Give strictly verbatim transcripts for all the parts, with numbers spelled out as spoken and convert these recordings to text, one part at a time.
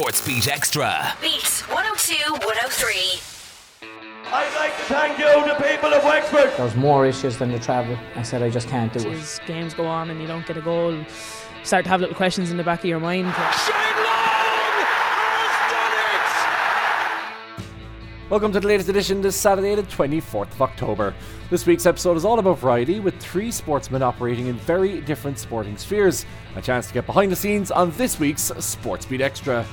SportsBeat Xtra. Beats one oh two one oh three. I'd like to thank you, the people of Wexford. There's more issues than the travel. I said I just can't do it. As games go on and you don't get a goal, you start to have little questions in the back of your mind. Shane Long has done it! Welcome to the latest edition this Saturday, the twenty-fourth of October. This week's episode is all about variety, with three sportsmen operating in very different sporting spheres. A chance to get behind the scenes on this week's SportsBeat Xtra.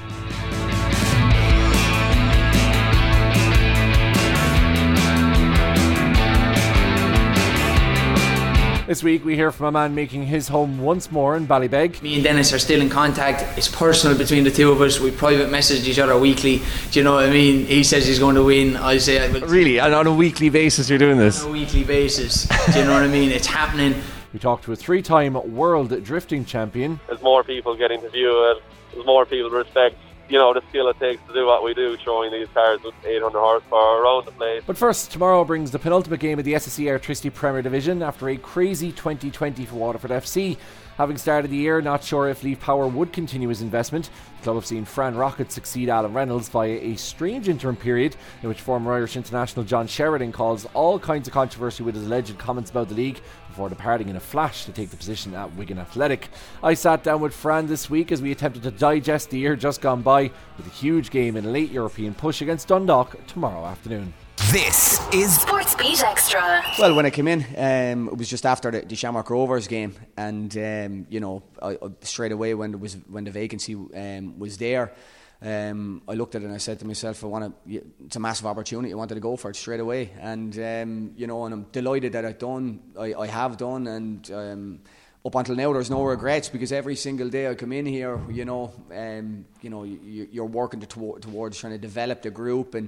This week we hear from a man making his home once more in Ballybeg. Me and Dennis are still in contact. It's personal between the two of us. We private message each other weekly. Do you know what I mean? He says he's going to win. I say I will. Really? And on a weekly basis you're doing this? On a weekly basis. Do you know what I mean? It's happening. We talked to a three-time world drifting champion. There's more people getting to view it. There's more people respect, you know, the skill it takes to do what we do, throwing these cars with eight hundred horsepower around the place. But first, tomorrow brings the penultimate game of the S S E Airtricity Premier Division after a crazy twenty twenty for Waterford F C. Having started the year, not sure if Lee Power would continue his investment. The club have seen Fran Rockett succeed Alan Reynolds via a strange interim period in which former Irish international John Sheridan caused all kinds of controversy with his alleged comments about the league before departing in a flash to take the position at Wigan Athletic. I sat down with Fran this week as we attempted to digest the year just gone by with a huge game and late European push against Dundalk tomorrow afternoon. This is SportsBeat Xtra. Well, when I came in, um, it was just after the, the Shamrock Rovers game, and um, you know, I, I, straight away when it was when the vacancy um, was there, um, I looked at it and I said to myself, I want to. It's a massive opportunity. I wanted to go for it straight away, and um, you know, and I'm delighted that I've done. I, I have done, and um, up until now, there's no regrets, because every single day I come in here, you know, um, you know, you, you're working to, towards trying to develop the group and,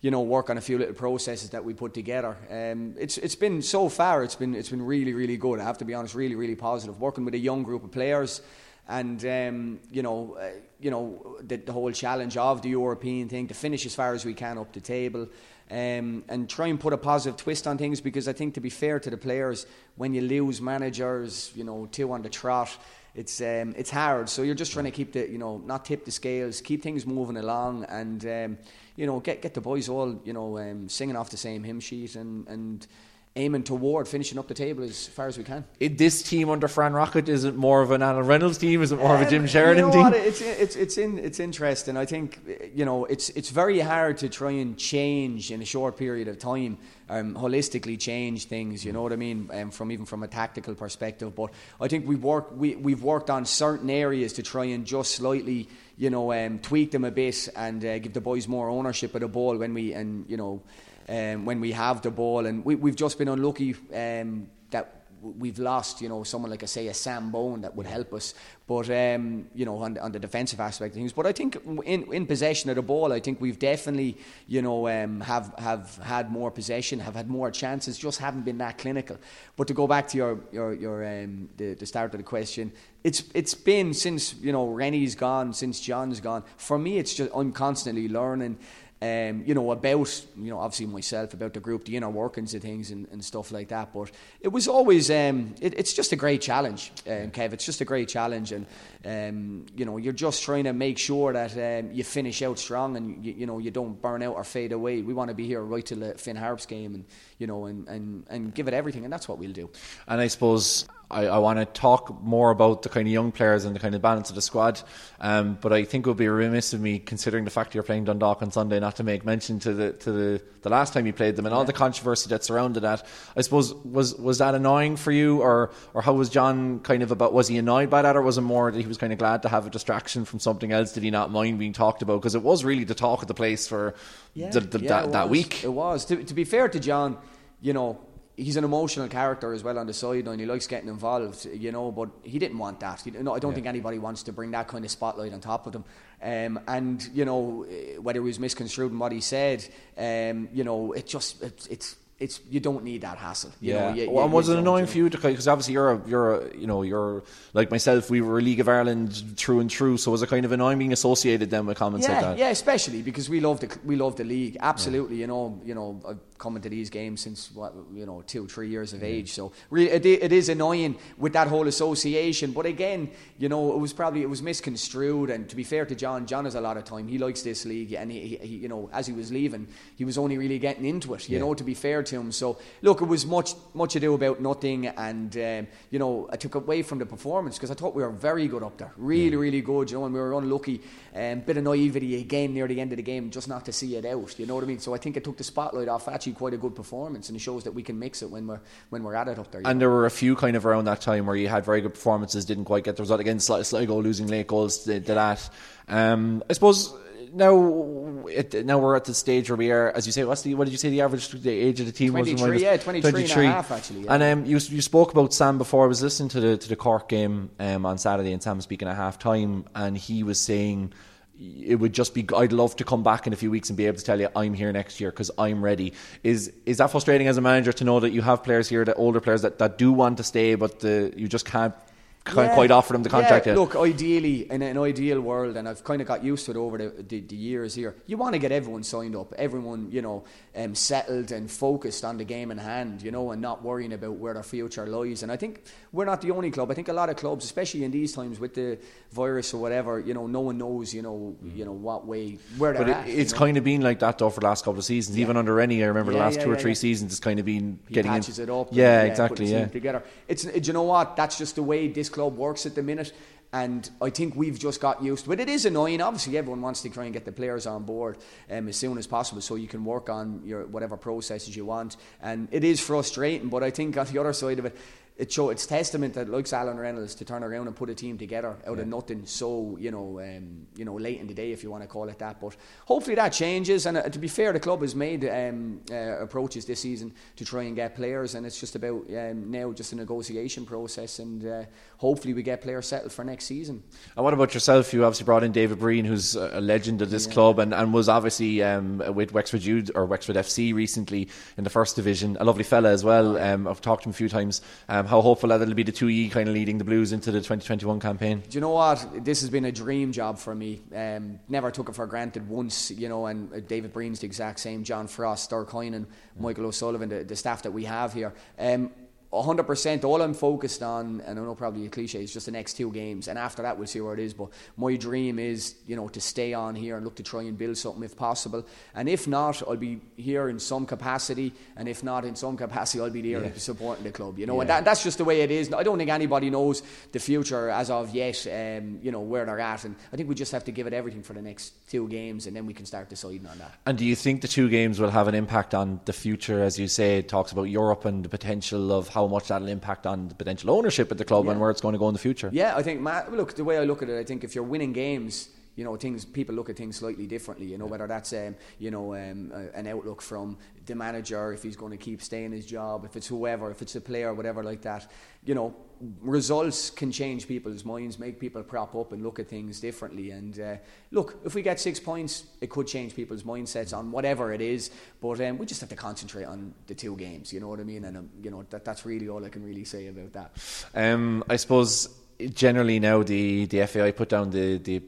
you know, work on a few little processes that we put together. Um, it's it's been so far, it's been it's been really really good. I have to be honest, really really positive. Working with a young group of players, and um, you know, uh, you know, the, the whole challenge of the European thing to finish as far as we can up the table. Um, and try and put a positive twist on things, because I think, to be fair to the players, when you lose managers, you know, two on the trot, it's um, it's hard. So you're just trying to keep the, you know, not tip the scales, keep things moving along, and um, you know, get get the boys all, you know, um, singing off the same hymn sheet and and aiming toward finishing up the table as far as we can. It, this team under Fran Rockett isn't more of an Alan Reynolds team, is it more um, of a Jim Sheridan you know what, team? It's it's it's in, it's interesting. I think, you know, it's it's very hard to try and change in a short period of time, um, holistically change things. You know what I mean? Um, from even from a tactical perspective, but I think we work we we've worked on certain areas to try and just slightly, you know, um, tweak them a bit and uh, give the boys more ownership of the ball when we and you know. Um, when we have the ball, and we, we've just been unlucky um, that we've lost, you know, someone like I say, a Sam Bone that would help us. But um, you know, on, on the defensive aspect of things. But I think in, in possession of the ball, I think we've definitely, you know, um, have have had more possession, have had more chances, just haven't been that clinical. But to go back to your your your um, the, the start of the question, it's it's been since, you know, Rennie's gone, since John's gone. For me, it's just I'm constantly learning. Um, you know, about, you know, obviously myself, about the group, the inner workings of things and, and stuff like that. But it was always, um, it, it's just a great challenge, um, Kev. It's just a great challenge. And, um, you know, you're just trying to make sure that um, you finish out strong and, you, you know, you don't burn out or fade away. We want to be here right till the Finn Harps game and, you know, and, and, and give it everything. And that's what we'll do. And I suppose... I, I want to talk more about the kind of young players and the kind of balance of the squad, um, but I think it would be remiss of me, considering the fact you're playing Dundalk on Sunday, not to make mention to the to the, the last time you played them and yeah. all the controversy that surrounded that. I suppose, was was that annoying for you, or or how was John kind of about, was he annoyed by that, or was it more that he was kind of glad to have a distraction from something else? Did he not mind being talked about, because it was really the talk of the place for yeah. the, the, yeah, that, that week? It was. To, to be fair to John, you know, he's an emotional character as well on the sideline. He likes getting involved, you know, but he didn't want that. He, no, I don't yeah. think anybody wants to bring that kind of spotlight on top of them. Um, and, you know, whether he was misconstrued in what he said, um, you know, it just, it, it's, it's you don't need that hassle. You yeah. know, you, well, you, and was it annoying for you? Because obviously you're a, you're a, you know you're like myself. We were League of Ireland through and through. So was it kind of annoying being associated then with comments yeah, like that? Yeah, especially because we love the we love the league. Absolutely, yeah. you know, you know, I've come to these games since what you know two, three years of yeah. age. So really, it, it is annoying with that whole association. But again, you know, it was probably it was misconstrued. And to be fair to John, John has a lot of time. He likes this league, and he, he you know, as he was leaving, he was only really getting into it. You yeah. know, to be fair to him. So look, it was much much ado about nothing, and um, you know I took away from the performance because I thought we were very good up there, really yeah. really good, you know, and we were unlucky, and um, bit of naivety again near the end of the game just not to see it out, you know what I mean? So I think it took the spotlight off actually quite a good performance, and it shows that we can mix it when we're when we're at it up there. And know? There were a few kind of around that time where you had very good performances, didn't quite get the result against Sligo, losing late goals to, to yeah. that. Um, I suppose Now, it, now we're at the stage where we are, as you say. What's the, what did you say? The average the age of the team was twenty-three. Yeah, twenty-three, twenty-three and a half actually. Yeah. And um, you you spoke about Sam before. I was listening to the to the Cork game um, on Saturday, and Sam speaking at half time, and he was saying it would just be. I'd love to come back in a few weeks and be able to tell you I'm here next year because I'm ready. Is is that frustrating as a manager to know that you have players here, that older players that, that do want to stay, but the, you just can't. Can't yeah. quite offer them the contract yeah. yet. Look, ideally, in an ideal world, and I've kind of got used to it over the, the, the years here, you want to get everyone signed up, everyone, you know, um, settled and focused on the game in hand, you know, and not worrying about where their future lies. And I think we're not the only club. I think a lot of clubs, especially in these times with the virus or whatever, you know, no one knows, you know, mm. you know what way, where they're but at. It, it's you know? kind of been like that, though, for the last couple of seasons. Yeah. Even under Rennie, I remember yeah, the last yeah, two yeah, or three yeah. seasons, it's kind of been he getting... patches in, it up. Yeah, and, exactly, yeah. Together. It's, do you know what? That's just the way this club works at the minute, and I think we've just got used to it. It is annoying. Obviously, everyone wants to try and get the players on board um, as soon as possible, so you can work on your whatever processes you want. And it is frustrating, but I think on the other side of it, it show it's testament that likes Alan Reynolds to turn around and put a team together out yeah. of nothing. So you know, um, you know, late in the day, if you want to call it that. But hopefully that changes. And uh, to be fair, the club has made um, uh, approaches this season to try and get players, and it's just about um, now just a negotiation process, and uh, hopefully we get players settled for next. season. And what about yourself? You obviously brought in David Breen, who's a legend of this yeah. club, and, and was obviously um, with Wexford Jude or Wexford F C recently in the first division. A lovely fella as well. Um, I've talked to him a few times. Um, how hopeful that it'll be the two E kind of leading the Blues into the twenty twenty-one campaign? Do you know what? This has been a dream job for me. Um, never took it for granted once, you know, and David Breen's the exact same. John Frost, Dirk Heinen, Michael O'Sullivan, the, the staff that we have here. Um, one hundred percent all I'm focused on, and I know probably a cliche, is just the next two games, and after that we'll see where it is. But my dream is, you know, to stay on here and look to try and build something if possible, and if not, I'll be here in some capacity, and if not in some capacity, I'll be there yeah. supporting the club, you know yeah. and that, that's just the way it is. I don't think anybody knows the future as of yet, um, you know, where they're at, and I think we just have to give it everything for the next two games, and then we can start deciding on that. And do you think the two games will have an impact on the future? As you say, it talks about Europe and the potential of how how much that'll impact on the potential ownership of the club yeah. and where it's going to go in the future. Yeah, I think, Matt, look, the way I look at it, I think if you're winning games, you know, things, people look at things slightly differently, you know, yeah. whether that's, um, you know, um, uh, an outlook from the manager, if he's going to keep staying his job, if it's whoever, if it's a player, whatever like that, you know, results can change people's minds, make people prop up and look at things differently. And uh, look, if we get six points, it could change people's mindsets on whatever it is. But um, we just have to concentrate on the two games. You know what I mean? And um, you know that that's really all I can really say about that. Um, I suppose generally now the the F A I put down the the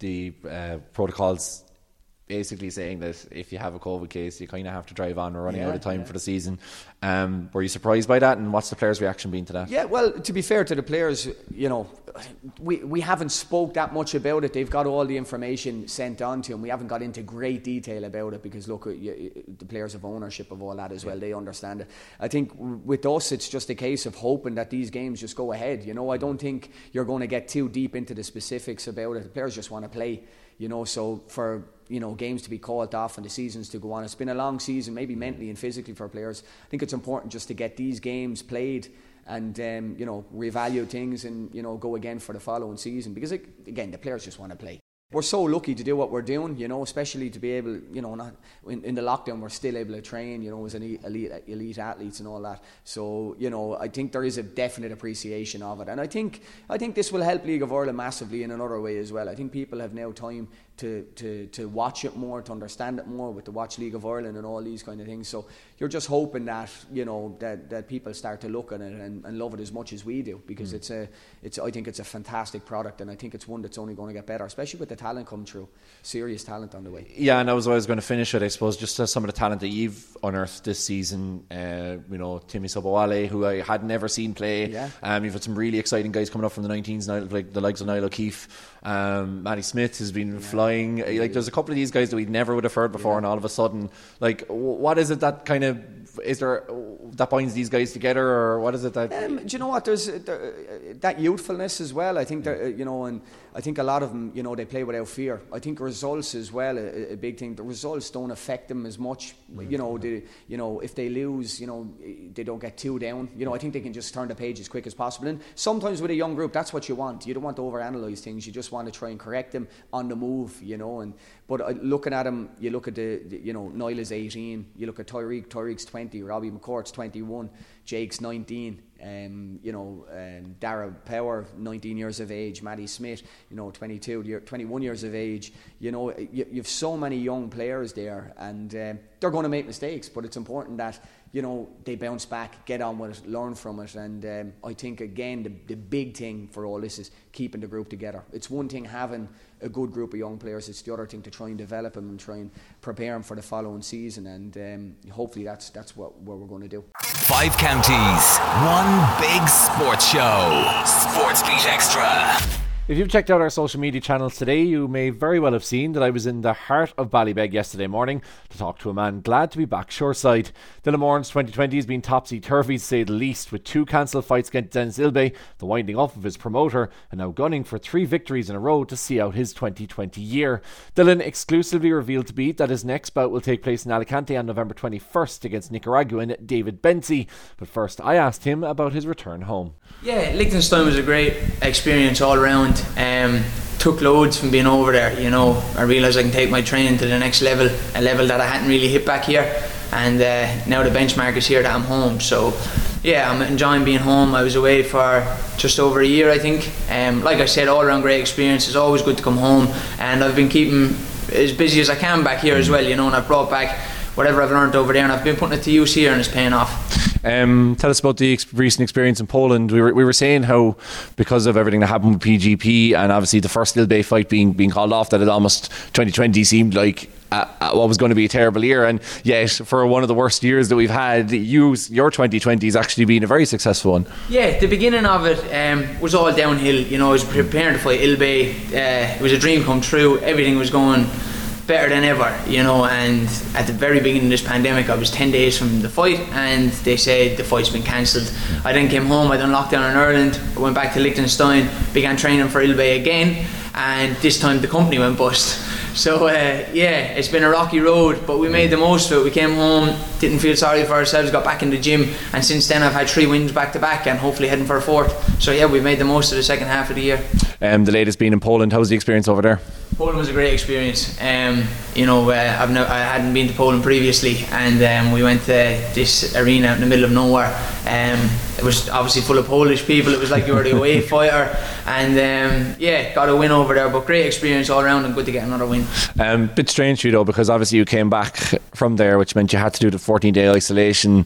the uh, protocols, basically saying that if you have a COVID case, you kind of have to drive on. We're running yeah, out of time yeah. for the season. Um, were you surprised by that? And what's the players' reaction been to that? Yeah, well, to be fair to the players, you know, we we haven't spoke that much about it. They've got all the information sent on to them. We haven't got into great detail about it because, look, you, the players have ownership of all that as well. Yeah. They understand it. I think with us, it's just a case of hoping that these games just go ahead. You know, I don't think you're going to get too deep into the specifics about it. The players just want to play. You know, so for, you know, games to be called off and the seasons to go on, it's been a long season, maybe mentally and physically for players. I think it's important just to get these games played and, um, you know, revalue things and, you know, go again for the following season because, it, again, the players just want to play. we're so lucky to do what we're doing, you know, especially to be able, you know, not in, in the lockdown, we're still able to train, you know, as an elite, elite athletes and all that. So, you know, I think there is a definite appreciation of it. And I think I think this will help League of Ireland massively in another way as well. I think people have now time to, to, to watch it more, to understand it more with the Watch League of Ireland and all these kind of things. So you're just hoping that, you know, that, that people start to look at it and, and love it as much as we do, because mm. it's a, it's I think it's a fantastic product, and I think it's one that's only going to get better, especially with the talent come through, serious talent on the way. Yeah, and I was always going to finish it, I suppose, just some of the talent that you've unearthed this season. Uh, you know, Timmy Sobowale, who I had never seen play. Yeah. Um, you've had some really exciting guys coming up from the nineteens, like the likes of Niall O'Keefe. Um, Matty Smith has been yeah. flying. Like, yeah. there's a couple of these guys that we never would have heard before, yeah. and all of a sudden, like, what is it that kind of is there that binds these guys together, or what is it that? Um, do you know what? There's there, that youthfulness as well. I think yeah. that, you know, and I think a lot of them, you know, they play with. Without fear. I think results as well, a, a big thing. The results don't affect them as much. Right. You know, they, you know, if they lose, you know, they don't get too down. You know, I think they can just turn the page as quick as possible. And sometimes with a young group, that's what you want. You don't want to overanalyze things. You just want to try and correct them on the move. You know, and but looking at them, you look at the, you know, Niall is eighteen. You look at Tyreek. Tyreek's twenty. Robbie McCourt's twenty-one. Jake's nineteen. Um, you know, um, Dara Power, nineteen years of age. Matty Smith, you know, twenty-two, twenty-one years of age. You know, you, you've so many young players there, and um, they're going to make mistakes. But it's important that, you know, they bounce back, get on with it, learn from it. And um, I think again, the, the big thing for all this is keeping the group together. It's one thing having a good group of young players, it's the other thing to try and develop them and try and prepare them for the following season, and um, hopefully that's that's what, what we're going to do. Five counties, one big sports show. SportsBeat Xtra. If you've checked out our social media channels today, you may very well have seen that I was in the heart of Ballybeg yesterday morning to talk to a man glad to be back shoreside. The Lamorns twenty twenty has been topsy-turvy, to say the least, with two cancelled fights against Dennis Hilbay, the winding up of his promoter, and now gunning for three victories in a row to see out his twenty twenty year. Dillon exclusively revealed to Beat that his next bout will take place in Alicante on November twenty-first against Nicaraguan David Benzie. But first, I asked him about his return home. Yeah, Liechtenstein was a great experience all round. Um, took loads from being over there, you know. I realised I can take my training to the next level, a level that I hadn't really hit back here, and uh, now the benchmark is here that I'm home. So yeah, I'm enjoying being home. I was away for just over a year, I think. Um, like I said, all around great experience. It's always good to come home, and I've been keeping as busy as I can back here as well, you know, and I've brought back whatever I've learned over there, and I've been putting it to use here, and it's paying off. Um, tell us about the ex- recent experience in Poland. We were we were saying how, because of everything that happened with P G P and obviously the first Hilbay fight being being called off, that it almost twenty twenty seemed like uh, uh, what was going to be a terrible year, and yet for one of the worst years that we've had, you, your twenty twenty has actually been a very successful one. Yeah, the beginning of it um, was all downhill. You know, I was preparing to fight Hilbay. Uh, it was a dream come true. Everything was going better than ever, you know, and at the very beginning of this pandemic I was ten days from the fight and they said the fight's been cancelled. I then came home, I done lockdown in Ireland, I went back to Liechtenstein, began training for Hilbay again, and this time the company went bust. So uh, yeah, it's been a rocky road, but we made the most of it. We came home, didn't feel sorry for ourselves, got back in the gym, and since then I've had three wins back to back and hopefully heading for a fourth. So yeah, we've made the most of the second half of the year. Um, the latest being in Poland, how was the experience over there? Poland was a great experience. Um, you know, uh, I've no, I hadn't been to Poland previously, and um, we went to this arena out in the middle of nowhere. Um, it was obviously full of Polish people. It was like you were the away fighter, and um, yeah, got a win over there. But great experience all around, and good to get another win. Um, bit strange for you though, because obviously you came back from there, which meant you had to do the fourteen-day isolation.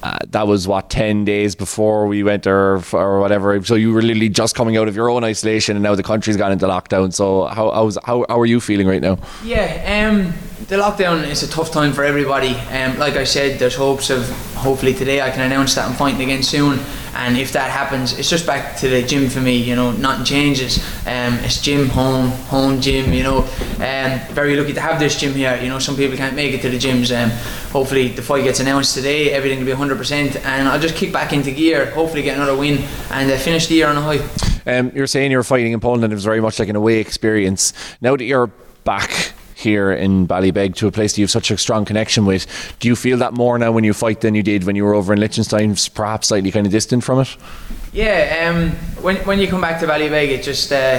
Uh, that was what ten days before we went or, or whatever, so you were literally just coming out of your own isolation, and now the country's gone into lockdown. So how how's, how how are you feeling right now? Yeah, um, the lockdown is a tough time for everybody. Um, like I said, there's hopes of hopefully today I can announce that I'm fighting again soon, and if that happens, it's just back to the gym for me, you know, nothing changes. Um, it's gym, home, home, gym, you know. Um, very lucky to have this gym here, you know. Some people can't make it to the gyms. Um, hopefully the fight gets announced today, everything will be one hundred percent, and I'll just kick back into gear, hopefully get another win, and uh, finish the year on a high. Um, you're saying you're fighting in Poland, and it was very much like an away experience. Now that you're back here in Ballybeg, to a place that you have such a strong connection with, do you feel that more now when you fight than you did when you were over in Liechtenstein, perhaps slightly kind of distant from it? Yeah, um, when when you come back to Ballybeg, it just uh,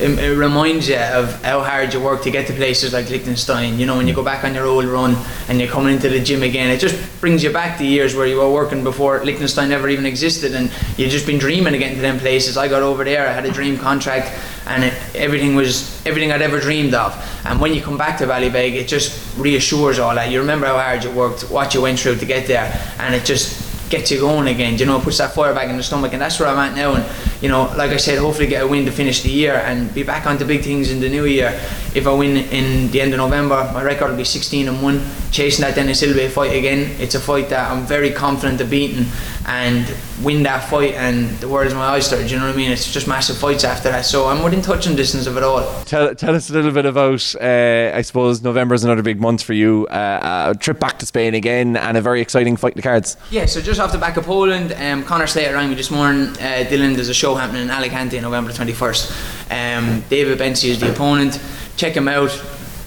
it, it reminds you of how hard you work to get to places like Liechtenstein. You know, when you go back on your old run and you're coming into the gym again, it just brings you back to years where you were working before Liechtenstein never even existed, and you've just been dreaming of getting to them places. I got over there, I had a dream contract, and it, everything was everything I'd ever dreamed of. And when you come back to Ballybeg, it just reassures all that. You remember how hard you worked, what you went through to get there, and it just gets you going again, you know, puts that fire back in the stomach, and that's where I'm at now. And you know, like I said, hopefully get a win to finish the year and be back onto big things in the new year. If I win in the end of November, my record will be sixteen and one, chasing that Dennis Hilbay fight again. It's a fight that I'm very confident of beating, and win that fight and the world's my oyster, do you know what I mean? It's just massive fights after that, so I'm within touching distance of it all. Tell, tell us a little bit about, uh, I suppose November is another big month for you, uh, a trip back to Spain again and a very exciting fight in the cards. Yeah, so just off the back of Poland, um, Conor Slater rang me this morning. uh, Dylan, there's a show happening in Alicante on November twenty-first. um, David Benzie is the opponent. Check him out.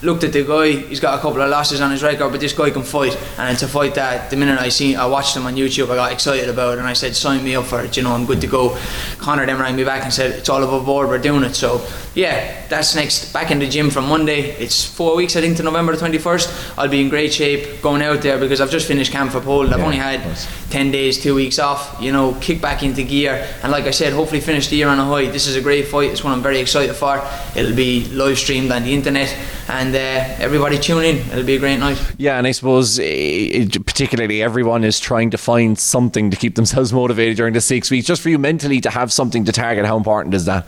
Looked at the guy, he's got a couple of losses on his record, but this guy can fight, and it's a fight that the minute I seen, I watched him on YouTube, I got excited about it, and I said, sign me up for it, you know, I'm good to go. Conor then rang me back and said, it's all above board, we're doing it. So yeah, that's next, back in the gym from Monday. It's four weeks I think to November the twenty-first. I'll be in great shape going out there, because I've just finished camp for Poland. I've yeah, only had ten days, two weeks off, you know, kick back into gear, and like I said, hopefully finish the year on a high. This is a great fight, it's one I'm very excited for. It'll be live streamed on the internet, and And uh, everybody tune in, it'll be a great night. Yeah, and I suppose it, particularly everyone is trying to find something to keep themselves motivated during the six weeks. Just for you mentally to have something to target, how important is that?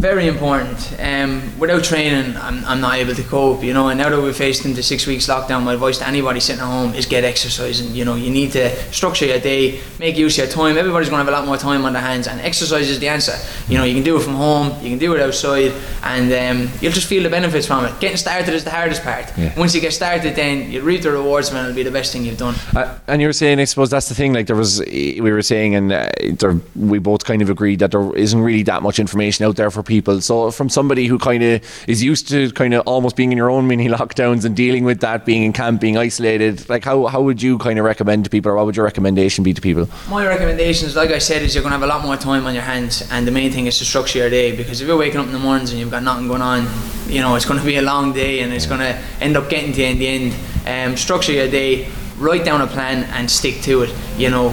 Very important. Um, without training, I'm, I'm not able to cope, you know, and now that we've faced into six weeks lockdown, my advice to anybody sitting at home is get exercising. You know, you need to structure your day, make use of your time. Everybody's going to have a lot more time on their hands, and exercise is the answer. You know, you can do it from home, you can do it outside, and um, you'll just feel the benefits from it. Getting started is the hardest part. Yeah. Once you get started, then you reap the rewards, man, it'll be the best thing you've done. Uh, and you were saying, I suppose that's the thing, like there was, we were saying, and uh, there, we both kind of agreed that there isn't really that much information out there for people. So from somebody who kind of is used to kind of almost being in your own mini lockdowns and dealing with that, being in camp, being isolated, like how, how would you kind of recommend to people, or what would your recommendation be to people? My recommendation is, like I said, is you're going to have a lot more time on your hands, and the main thing is to structure your day, because if you're waking up in the mornings and you've got nothing going on, you know, it's going to be a long day and it's going to end up getting to you in the end. Um, structure your day, write down a plan and stick to it. You know,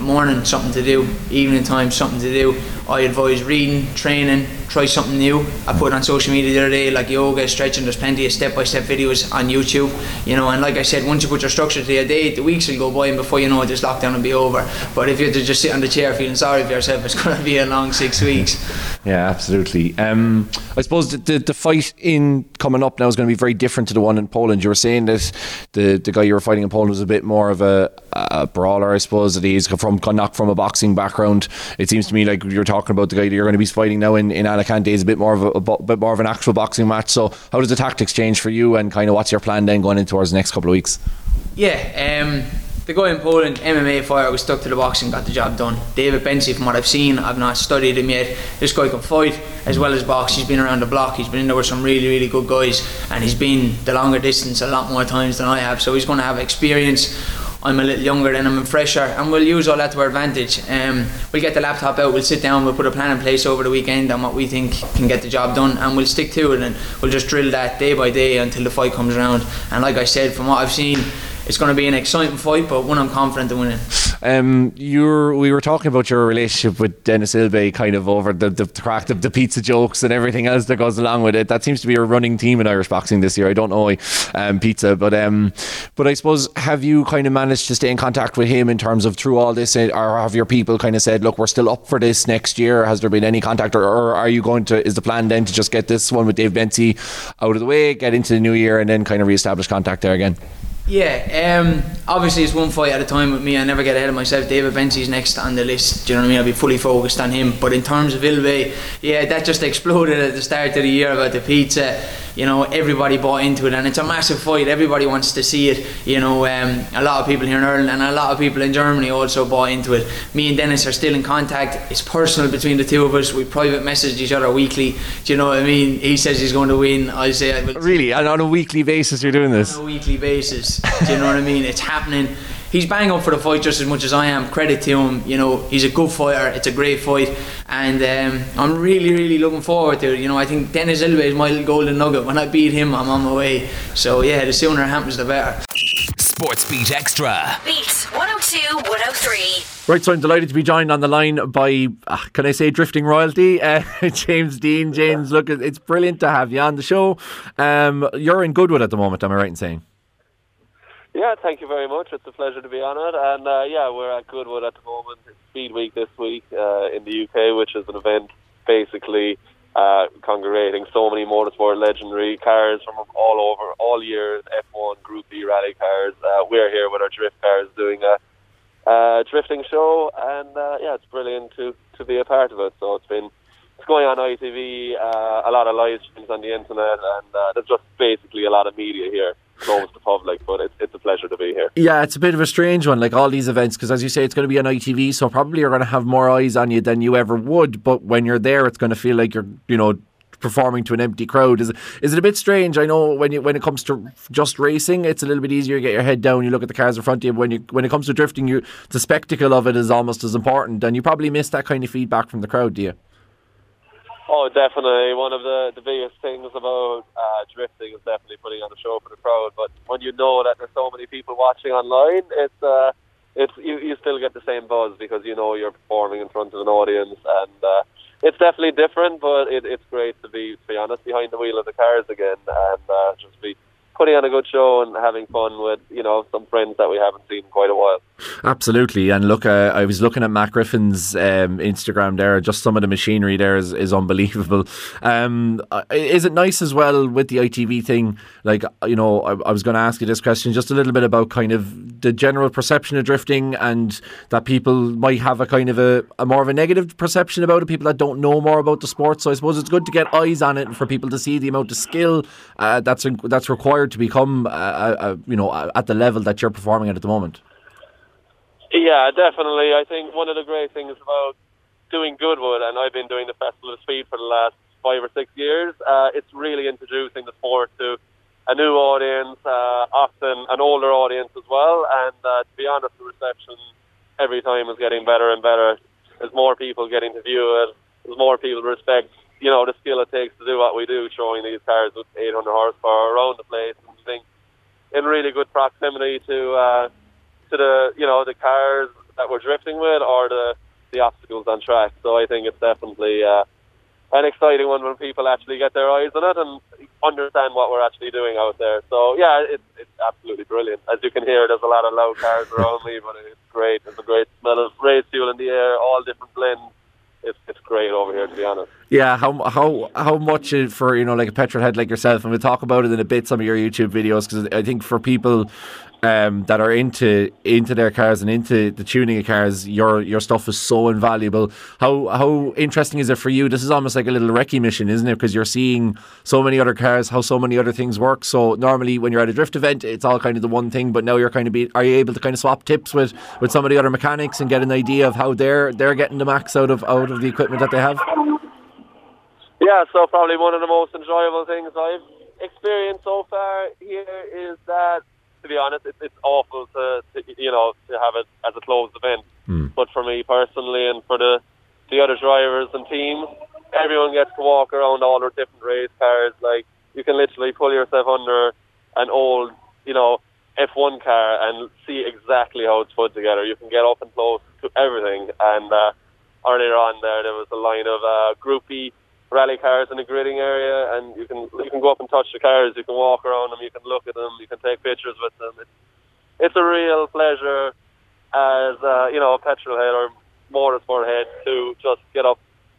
morning something to do, evening time something to do. I advise reading, training, try something new. I put it on social media the other day, like yoga, stretching, there's plenty of step-by-step videos on YouTube, you know, and like I said, once you put your structure to your day, the weeks will go by, and before you know it, this lockdown will be over. But if you're to just sit on the chair feeling sorry for yourself, it's going to be a long six weeks. Yeah, absolutely. Um, I suppose the, the, the fight in coming up now is going to be very different to the one in Poland. You were saying that the, the guy you were fighting in Poland was a bit more of a, a brawler, I suppose, that he's from, not from a boxing background. It seems to me like you're talking talking about the guy that you're going to be fighting now in, in Alicante is a bit more of a, a bit more of an actual boxing match. So how does the tactics change for you, and kind of what's your plan then going in towards the next couple of weeks? Yeah, um, the guy in Poland, M M A fighter, was stuck to the boxing, got the job done. David Benzie, from what I've seen, I've not studied him yet, this guy can fight as well as box. He's been around the block, he's been in there with some really really good guys, and he's been the longer distance a lot more times than I have, so he's going to have experience. I'm a little younger and I'm fresher, and we'll use all that to our advantage. Um, we'll get the laptop out, we'll sit down, we'll put a plan in place over the weekend on what we think can get the job done, and we'll stick to it, and we'll just drill that day by day until the fight comes around. And like I said, from what I've seen, it's going to be an exciting fight, but one I'm confident of winning. Um, you're, we were talking about your relationship with Dennis Hilbay kind of over the, the crack of the pizza jokes and everything else that goes along with it. That seems to be a running theme in Irish boxing this year. I don't know um, pizza, but um, but I suppose, have you kind of managed to stay in contact with him in terms of through all this, or have your people kind of said, look, we're still up for this next year? Has there been any contact, or, or are you going to, is the plan then to just get this one with Dave Benzie out of the way, get into the new year, and then kind of reestablish contact there again? Yeah, um, obviously it's one fight at a time with me. I never get ahead of myself. David Benzie's next on the list, do you know what I mean? I'll be fully focused on him. But in terms of Ilve, yeah, that just exploded at the start of the year about the pizza. You know, everybody bought into it, and it's a massive fight, everybody wants to see it. You know, um, a lot of people here in Ireland and a lot of people in Germany also bought into it. Me and Dennis are still in contact. It's personal between the two of us. We private message each other weekly, do you know what I mean? He says he's going to win, I say I will. Really? And on a weekly basis you're doing this? On a weekly basis. Do you know what I mean? It's happening. he's bang up for the fight just as much as I am. Credit to him, you know, he's a good fighter. It's a great fight, and um, I'm really, really looking forward to it. You know, I think Dennis Hilbay is my golden nugget. When I beat him, I'm on my way. So yeah, the sooner it happens, the better. SportsBeat Xtra. Beats one oh two one oh three. Right, so I'm delighted to be joined on the line by, uh, can I say drifting royalty? Uh, James Dean. James, look, it's brilliant to have you on the show. Um, you're in Goodwood at the moment, am I right in saying? Yeah, thank you very much. It's a pleasure to be on it. And uh, yeah, we're at Goodwood at the moment. It's Speed Week this week uh, in the U K, which is an event basically uh, congregating so many motorsport legendary cars from all over, all years, F one, Group D rally cars. Uh, we're here with our drift cars doing a uh, drifting show. And uh, yeah, it's brilliant to, to be a part of it. So it's been it's going on I T V, uh, a lot of live streams on the internet, and uh, there's just basically a lot of media here. Close to public, but it's, it's a pleasure to be here. Yeah, it's a bit of a strange one, like all these events, because as you say, it's going to be on I T V, so probably you're going to have more eyes on you than you ever would, but when you're there, it's going to feel like you're, you know, performing to an empty crowd. Is it, is it a bit strange? I know when you, when it comes to just racing, it's a little bit easier. You get your head down, you look at the cars in front of you. When you, when it comes to drifting, you, the spectacle of it is almost as important, and you probably miss that kind of feedback from the crowd, do you? Oh, definitely. One of the, the biggest things about uh, drifting is definitely putting on a show for the crowd. But when you know that there's so many people watching online, it's uh, it's you, you still get the same buzz because you know you're performing in front of an audience, and uh, it's definitely different. But it, it's great to be, to be honest, behind the wheel of the cars again, and uh, just be putting on a good show and having fun with, you know, some friends that we haven't seen in quite a while. Absolutely. And look, uh, I was looking at Matt Griffin's um, Instagram there. Just some of the machinery there is, is unbelievable. Um, is it nice as well with the I T V thing? Like, you know, I, I was going to ask you this question just a little bit about kind of the general perception of drifting, and that people might have a kind of a, a more of a negative perception about it, people that don't know more about the sport. So I suppose it's good to get eyes on it and for people to see the amount of skill uh, that's that's required to become, uh, uh, you know, at the level that you're performing at at the moment. Yeah, definitely. I think one of the great things about doing Goodwood, and I've been doing the Festival of Speed for the last five or six years, uh, it's really introducing the sport to a new audience, uh, often an older audience as well, and uh, to be honest, the reception every time is getting better and better. There's more people getting to view it, there's more people respect, you know, the skill it takes to do what we do, showing these cars with eight hundred horsepower around the place and things in really good proximity to uh, to the, you know, the cars that we're drifting with or the, the obstacles on track. So I think it's definitely uh, an exciting one when people actually get their eyes on it and understand what we're actually doing out there. So yeah, it's, it's absolutely brilliant. As you can hear, there's a lot of loud cars around me, but it's great. There's a great smell of race fuel in the air, all different blends. It's, it's great over here, to be honest. Yeah, how how how much for, you know, like a petrol head like yourself, and we'll talk about it in a bit, some of your YouTube videos, because I think for people um, that are into into their cars and into the tuning of cars, your your stuff is so invaluable. How how interesting is it for you? This is almost like a little recce mission, isn't it? Because you're seeing so many other cars, how so many other things work. So normally when you're at a drift event, it's all kind of the one thing, but now you're kind of be, are you able to kind of swap tips with, with some of the other mechanics and get an idea of how they're they're getting the max out of out of the equipment that they have? Yeah, so probably one of the most enjoyable things I've experienced so far here is that, to be honest, it, it's awful to, to, you know, to have it as a closed event. Mm. But for me personally and for the, the other drivers and teams, everyone gets to walk around all their different race cars. Like, you can literally pull yourself under an old, you know, F one car and see exactly how it's put together. You can get up and close to everything. And uh, earlier on there, there was a line of uh, groupie rally cars in the gridding area, and you can you can go up and touch the cars, you can walk around them, you can look at them, you can take pictures with them. It's, it's a real pleasure as uh, you know, a petrol head or motorsport head to just get up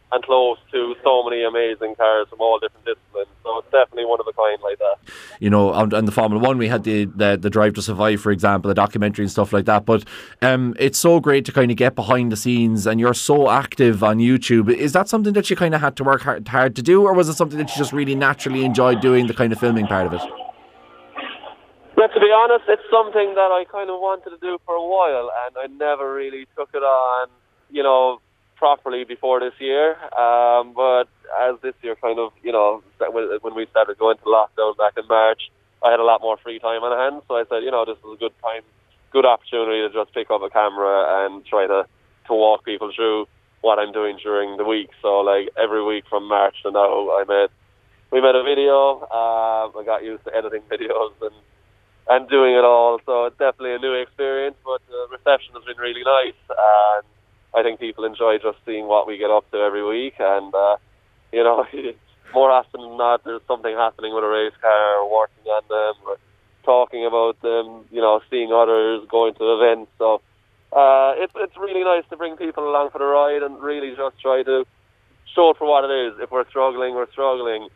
and close to so many amazing cars from all different disciplines. So it's definitely one of a kind like that. You know, on, on the Formula One, we had the, the the Drive to Survive, for example, the documentary and stuff like that. But um, it's so great to kind of get behind the scenes, and you're so active on YouTube. Is that something that you kind of had to work hard, hard to do, or was it something that you just really naturally enjoyed doing, the kind of filming part of it? Yeah, to be honest, it's something that I kind of wanted to do for a while, and I never really took it on, you know, properly before this year, um, but as this year kind of, you know, when we started going to lockdown back in March, I had a lot more free time on hand, so I said, you know, this is a good time good opportunity to just pick up a camera and try to, to walk people through what I'm doing during the week. So like every week from March to now, I made we made a video. Uh, I got used to editing videos and and doing it all. So it's definitely a new experience, but the reception has been really nice. And I think people enjoy just seeing what we get up to every week. And uh, you know, more often than not, there's something happening with a race car, or working on them, or talking about them. You know, seeing others, going to events. So uh, it's it's really nice to bring people along for the ride and really just try to show it for what it is. If we're struggling, we're struggling.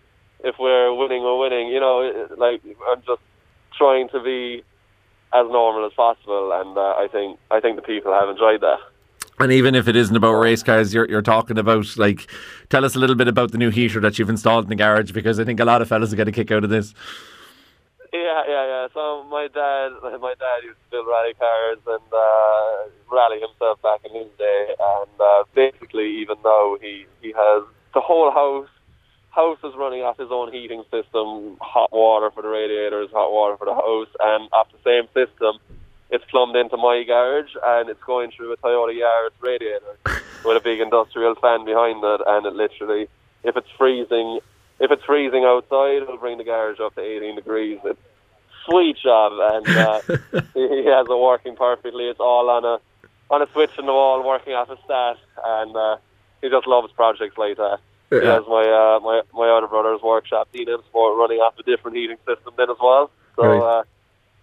If we're winning, we're winning. You know, like I'm just trying to be as normal as possible, and uh, I think I think the people have enjoyed that. And even if it isn't about race cars, you're you're talking about, like, tell us a little bit about the new heater that you've installed in the garage, because I think a lot of fellas are going to kick out of this. Yeah, yeah, yeah. So my dad, my dad used to build rally cars and uh, rally himself back in his day, and uh, basically, even though he he has the whole house. House is running off his own heating system, hot water for the radiators, hot water for the house, and off the same system, it's plumbed into my garage, and it's going through a Toyota Yaris radiator with a big industrial fan behind it, and it literally, if it's freezing, if it's freezing outside, it'll bring the garage up to eighteen degrees. It's sweet job, and uh, he has it working perfectly. It's all on a on a switch in the wall, working off a stat, and uh, he just loves projects like that. Yeah. He has my, uh, my my other brother's workshop, D N M Sport, running off a different heating system then as well. So, right. uh,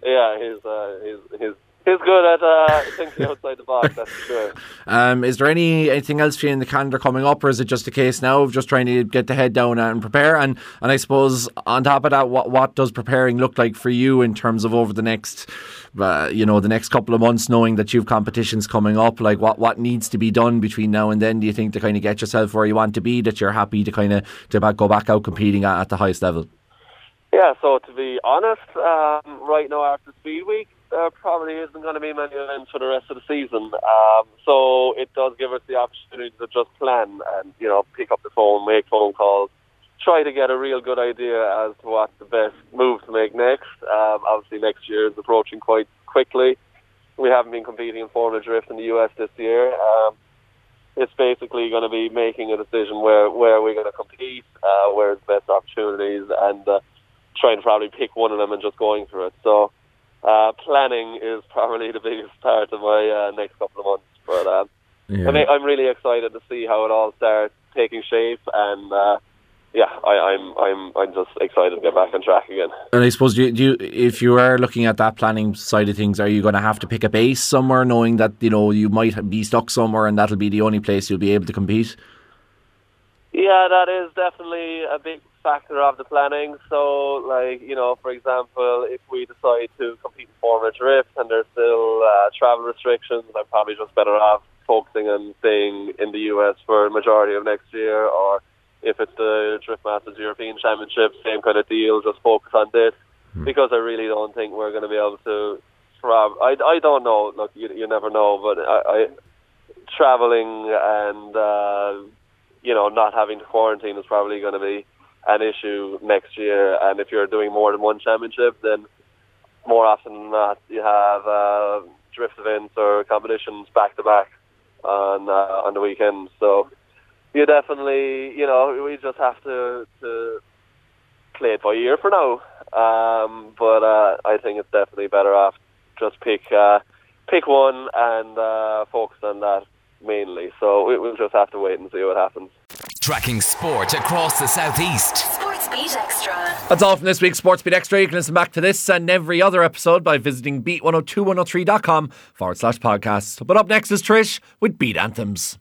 yeah, he's, uh, he's, he's, he's good at uh, thinking outside the box, that's for sure. Um, is there any anything else for you in the calendar coming up, or is it just a case now of just trying to get the head down and prepare? And, and I suppose, on top of that, what, what does preparing look like for you in terms of over the next, uh, you know, the next couple of months, knowing that you've competitions coming up? Like, what, what needs to be done between now and then, do you think, to kind of get yourself where you want to be, that you're happy to kind of to back, go back out competing at, at the highest level? Yeah, so to be honest, um, right now after Speed Week, there probably isn't going to be many events for the rest of the season. Um, so it does give us the opportunity to just plan and, you know, pick up the phone, make phone calls, try to get a real good idea as to what the best move to make next. Um, obviously, next year is approaching quite quickly. We haven't been competing in four-wheeler drift in the U S this year. Um, it's basically going to be making a decision where, where we're going to compete, uh, where's the best opportunities, and uh, trying to probably pick one of them and just going for it. So uh, planning is probably the biggest part of my uh, next couple of months. But um, yeah. I mean, I'm really excited to see how it all starts taking shape, and uh, yeah, I, I'm I'm I'm just excited to get back on track again. And I suppose, do you, do you, if you are looking at that planning side of things, are you going to have to pick a base somewhere, knowing that you know you might be stuck somewhere, and that'll be the only place you'll be able to compete? Yeah, that is definitely a big factor of the planning. So, like, you know, for example, if we decide to compete in four-wheeler drift and there's still uh, travel restrictions, I'm probably just better off focusing on staying in the U S for the majority of next year, or if it's the Drift Masters European Championship, same kind of deal, just focus on this, mm. because I really don't think we're going to be able to travel. I, I don't know, look, you, you never know, but I, I traveling and, uh, you know, not having to quarantine is probably going to be an issue next year, and if you're doing more than one championship, then more often than not you have uh, drift events or competitions back to back on uh, on the weekend. So you definitely, you know, we just have to, to play it by ear for now. Um, but uh, I think it's definitely better off just pick uh, pick one and uh, focus on that mainly. So we, we'll just have to wait and see what happens. Tracking sport across the southeast. SportsBeat Xtra. That's all from this week's SportsBeat Xtra. You can listen back to this and every other episode by visiting beat one oh two one oh three dot com forward slash podcasts. But up next is Trish with Beat Anthems.